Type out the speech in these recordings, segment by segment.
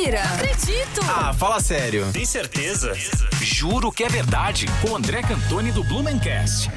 Mentira! Não acredito! Ah, fala sério. Tem certeza? Juro que é verdade, com André Cantoni do Blumencast.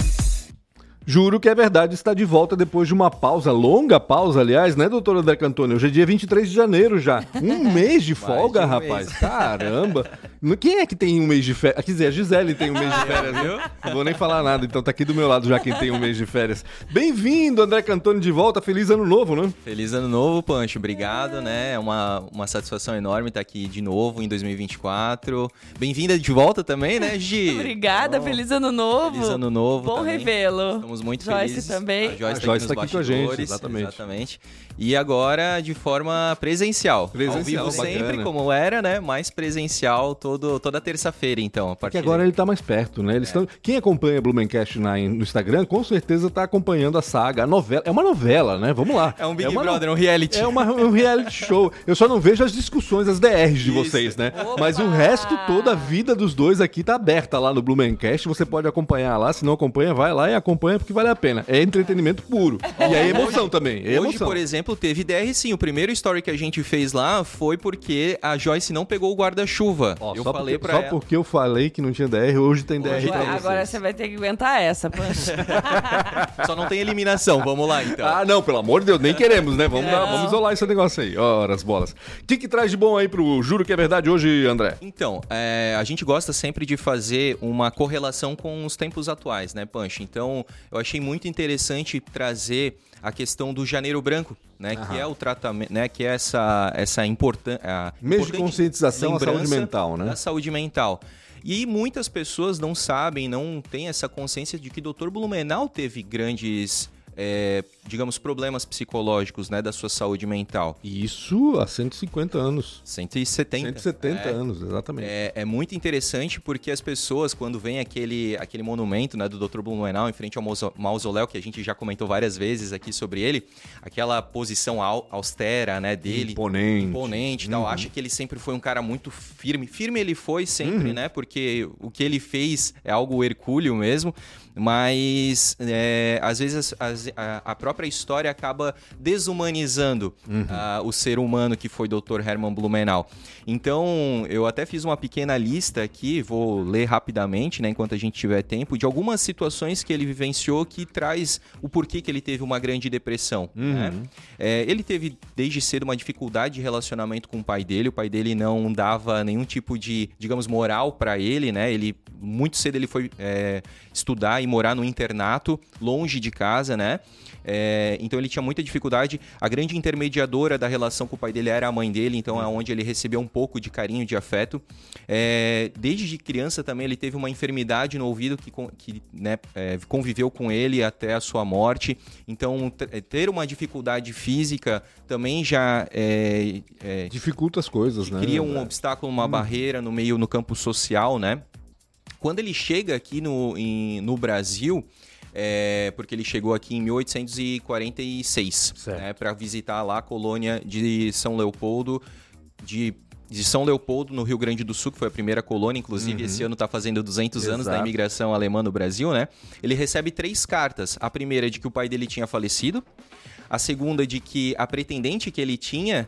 Juro que é verdade, está de volta depois de uma pausa, longa pausa, aliás, né, doutora André Cantoni? Hoje é dia 23 de janeiro já. Um mês de folga, rapaz. Mês. Caramba. Quem é que tem um mês de férias? Quer dizer, a Gisele tem um mês de férias, viu? Não vou nem falar nada, então tá aqui do meu lado já quem tem um mês de férias. Bem-vindo, André Cantoni, de volta. Feliz ano novo, né? Feliz ano novo, Pancho. Obrigado, né? É uma satisfação enorme estar aqui de novo em 2024. Bem-vinda de volta também, né, Gi? Obrigada, bom, feliz ano novo. Feliz ano novo. Bom também. Revê-lo. Estamos muito Joyce felizes. Também. A Joyce está aqui com a gente, exatamente. E agora de forma presencial. Ao vivo sempre, como era, né? Mais presencial toda terça-feira, então. Porque agora ele está mais perto, né? Quem acompanha a Blumencast no Instagram, com certeza está acompanhando a saga, a novela. É uma novela, né? Vamos lá. É um Big Brother, um reality. É um reality show. Eu só não vejo as discussões, as DRs de vocês, né? Opa! Mas o resto, toda a vida dos dois aqui está aberta lá no Blumencast. Você pode acompanhar lá. Se não acompanha, vai lá e acompanha, porque vale a pena. É entretenimento puro. E é emoção também. É emoção. Hoje, por exemplo, teve DR sim. O primeiro story que a gente fez lá foi porque a Joyce não pegou o guarda-chuva. Eu falei pra ela. Só porque eu falei que não tinha DR, hoje tem DR pra vocês. Agora você vai ter que aguentar essa, Pancho. Só não tem eliminação. Vamos lá, então. Ah, não, pelo amor de Deus, nem queremos, né? Vamos isolar esse negócio aí. Ora, as bolas. O que traz de bom aí pro Juro que é Verdade hoje, André? Então, a gente gosta sempre de fazer uma correlação com os tempos atuais, né, Pancho? Então, eu achei muito interessante trazer a questão do Janeiro Branco, né, que é o tratamento, né, que é essa importante de conscientização à saúde mental, né? Da saúde mental. E muitas pessoas não sabem, não têm essa consciência de que o Dr. Blumenau teve grandes problemas psicológicos, né, da sua saúde mental. Isso há 150 anos. 170. 170 anos, exatamente. É muito interessante porque as pessoas, quando vem aquele monumento, né, do Dr. Blumenau em frente ao mausoléu, que a gente já comentou várias vezes aqui sobre ele, aquela posição austera, né, dele. Imponente e tal. Acha que ele sempre foi um cara muito firme. Firme ele foi sempre, né, porque o que ele fez é algo hercúleo mesmo, mas às vezes a própria história acaba desumanizando o ser humano que foi Dr. Hermann Blumenau. Então, eu até fiz uma pequena lista aqui, vou ler rapidamente, né, enquanto a gente tiver tempo, de algumas situações que ele vivenciou que traz o porquê que ele teve uma grande depressão. Né? Ele teve desde cedo uma dificuldade de relacionamento com o pai dele não dava nenhum tipo de, digamos, moral para ele, né? Ele, muito cedo ele foi estudar e morar num internato, longe de casa, né? Então ele tinha muita dificuldade. A grande intermediadora da relação com o pai dele era a mãe dele, então é onde ele recebeu um pouco de carinho, de afeto. Desde criança também ele teve uma enfermidade no ouvido que conviveu com ele até a sua morte. Então ter uma dificuldade física também já dificulta as coisas, né? Cria um obstáculo, uma barreira no campo social, né? Quando ele chega aqui no Brasil, porque ele chegou aqui em 1846, né, para visitar lá a colônia de São Leopoldo, no Rio Grande do Sul, que foi a primeira colônia, inclusive esse ano está fazendo 200 anos da imigração alemã no Brasil, né? Ele recebe 3 cartas, a primeira de que o pai dele tinha falecido, a segunda de que a pretendente que ele tinha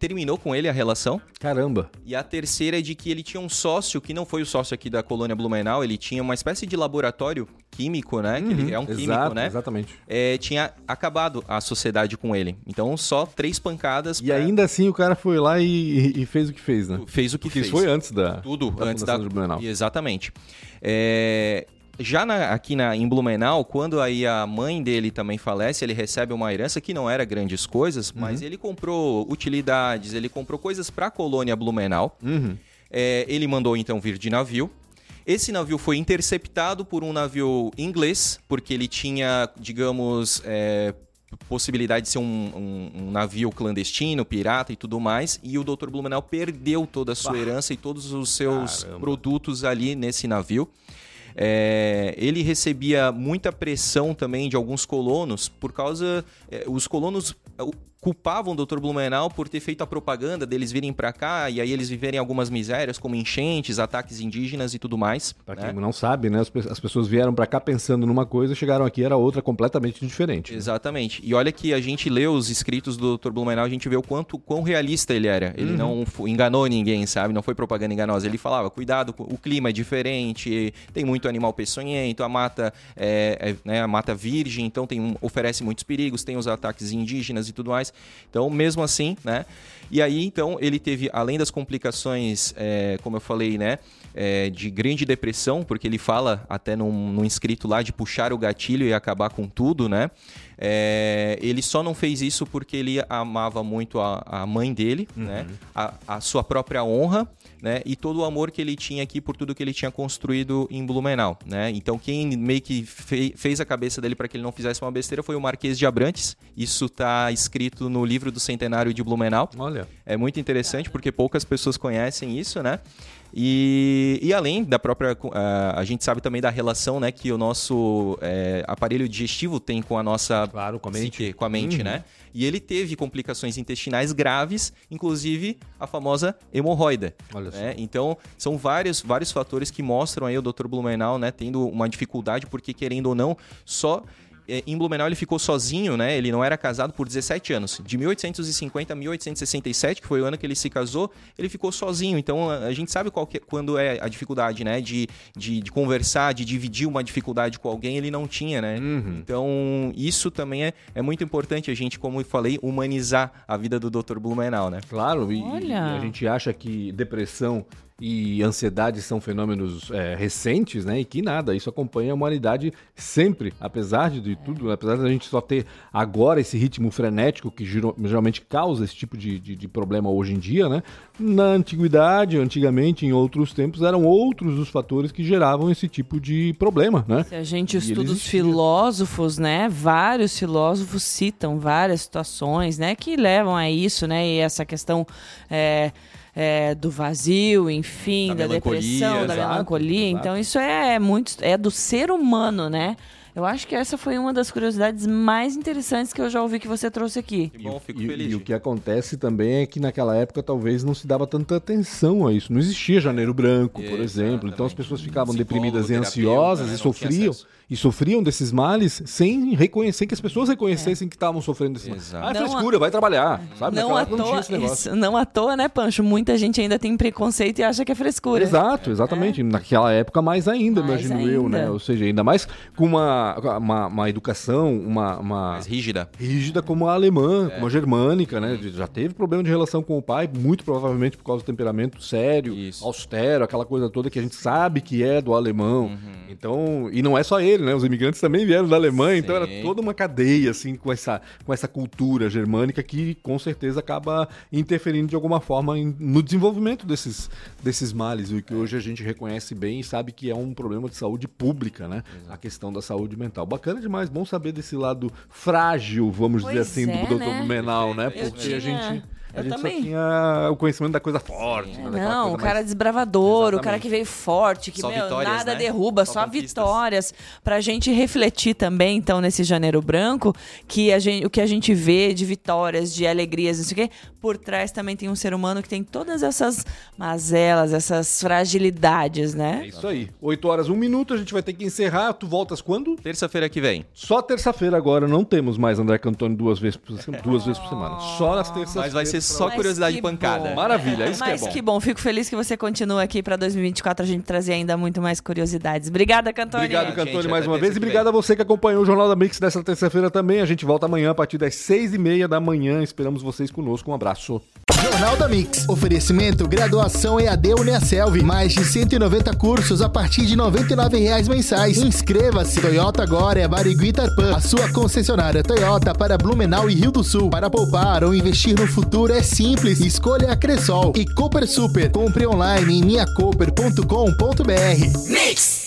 terminou com ele a relação. Caramba! E a terceira é de que ele tinha um sócio, que não foi o sócio aqui da colônia Blumenau, ele tinha uma espécie de laboratório químico, né? Que ele é um químico, né? Exatamente. Tinha acabado a sociedade com ele. Então, só 3 pancadas. E ainda assim, o cara foi lá e fez o que fez, né? Fez o que fez. Isso foi antes da... Tudo antes da Blumenau. Exatamente. Já em Blumenau, quando aí a mãe dele também falece, ele recebe uma herança que não era grandes coisas, mas ele comprou utilidades, ele comprou coisas para a colônia Blumenau. Ele mandou então vir de navio. Esse navio foi interceptado por um navio inglês, porque ele tinha, digamos, possibilidade de ser um navio clandestino, pirata e tudo mais, e o Dr. Blumenau perdeu toda a sua herança e todos os seus produtos ali nesse navio. Ele recebia muita pressão também de alguns colonos, por causa... os colonos culpavam o Dr. Blumenau por ter feito a propaganda deles virem pra cá e aí eles viverem algumas misérias, como enchentes, ataques indígenas e tudo mais. Pra quem não sabe, né? As pessoas vieram pra cá pensando numa coisa, chegaram aqui, era outra completamente diferente. Né? Exatamente. E olha que a gente lê os escritos do Dr. Blumenau, a gente vê o quão realista ele era. Ele não enganou ninguém, sabe? Não foi propaganda enganosa. Ele falava, cuidado, o clima é diferente, tem muito animal peçonhento, a mata a mata virgem, então oferece muitos perigos, tem os ataques indígenas e tudo mais. Então, mesmo assim, né? E aí, então, ele teve, além das complicações, como eu falei, né? De grande depressão, porque ele fala até num inscrito lá de puxar o gatilho e acabar com tudo, né? Ele só não fez isso porque ele amava muito a mãe dele, né? A sua própria honra, né? E todo o amor que ele tinha aqui por tudo que ele tinha construído em Blumenau, né? Então, quem meio que fez a cabeça dele para que ele não fizesse uma besteira foi o Marquês de Abrantes. Isso tá escrito no livro do Centenário de Blumenau. Olha. É muito interessante porque poucas pessoas conhecem isso, né? E além da própria... a gente sabe também da relação, né, que o nosso aparelho digestivo tem com a nossa... Claro, com a mente. Com a mente, né? E ele teve complicações intestinais graves, inclusive a famosa hemorroida. Olha só. Né? Então, são vários fatores que mostram aí o Dr. Blumenau, né, tendo uma dificuldade, porque querendo ou não, só... Em Blumenau ele ficou sozinho, né? Ele não era casado por 17 anos. De 1850 a 1867, que foi o ano que ele se casou, ele ficou sozinho. Então a gente sabe quando é a dificuldade, né? De conversar, de dividir uma dificuldade com alguém, ele não tinha, né? Então isso também é muito importante a gente, como eu falei, humanizar a vida do Dr. Blumenau, né? Claro, e a gente acha que depressão e ansiedade são fenômenos recentes, né? E que nada, isso acompanha a humanidade sempre, apesar de tudo, apesar de a gente só ter agora esse ritmo frenético que geralmente causa esse tipo de problema hoje em dia, né? Na antiguidade, antigamente, em outros tempos, eram outros os fatores que geravam esse tipo de problema, né? Se a gente estuda os filósofos, né? Vários filósofos citam várias situações, né? Que levam a isso, né? E essa questão... do vazio, enfim, da depressão, da melancolia. Exato. Então isso é do ser humano, né? Eu acho que essa foi uma das curiosidades mais interessantes que eu já ouvi que você trouxe aqui. Que bom, fico feliz. E o que acontece também é que naquela época talvez não se dava tanta atenção a isso. Não existia Janeiro Branco, por exemplo. Então as pessoas ficavam deprimidas e ansiosas, né? E sofriam. E sofriam desses males sem reconhecer, que as pessoas reconhecessem que estavam sofrendo desse mal. Ah, é frescura, vai trabalhar, sabe? Não à toa, não à toa, né, Pancho? Muita gente ainda tem preconceito e acha que é frescura. Exato, exatamente. Naquela época, mais ainda, imagino eu, né? Ou seja, ainda mais com uma educação, mais rígida. Rígida como a alemã, como a germânica, né? Já teve problema de relação com o pai, muito provavelmente por causa do temperamento sério, austero, aquela coisa toda que a gente sabe que é do alemão. Então, e não é só ele. Né? Os imigrantes também vieram da Alemanha, então era toda uma cadeia assim, com essa cultura germânica que com certeza acaba interferindo de alguma forma no desenvolvimento desses males, o que hoje a gente reconhece bem e sabe que é um problema de saúde pública, né? A questão da saúde mental. Bacana demais, bom saber desse lado frágil, vamos dizer assim, do Dr. Blumenau, né? Porque a gente... Eu também. Só tinha o conhecimento da coisa forte. Né? Não, o cara desbravador, exatamente. O cara que veio forte, que nada, né? Derruba, só vitórias. Pra gente refletir também, então, nesse Janeiro Branco, que o que a gente vê de vitórias, de alegrias, não sei o quê, por trás também tem um ser humano que tem todas essas mazelas, essas fragilidades, né? É isso aí. 8:01, a gente vai ter que encerrar. Tu voltas quando? Terça-feira que vem. Só terça-feira agora, não temos mais André Cantoni duas vezes por semana. Só nas terças-feiras. Mas vai ser só curiosidade pancada. Bom. Maravilha, isso que é bom. Mas que bom, fico feliz que você continua aqui para 2024 a gente trazer ainda muito mais curiosidades. Obrigada, Cantoni. Obrigado, Cantoni, mais uma vez. E obrigado a você que acompanhou o Jornal da Mix dessa terça-feira também. A gente volta amanhã a partir das 6:30 da manhã. Esperamos vocês conosco. Um abraço. Jornal da Mix. Oferecimento graduação EAD Unia Selvi. Mais de 190 cursos a partir de R$ 99,00 mensais. Inscreva-se. Toyota agora é Barigu e Tarpã. A sua concessionária Toyota para Blumenau e Rio do Sul. Para poupar ou investir no futuro é simples. Escolha a Cresol e Cooper Super. Compre online em minhacooper.com.br. Mix!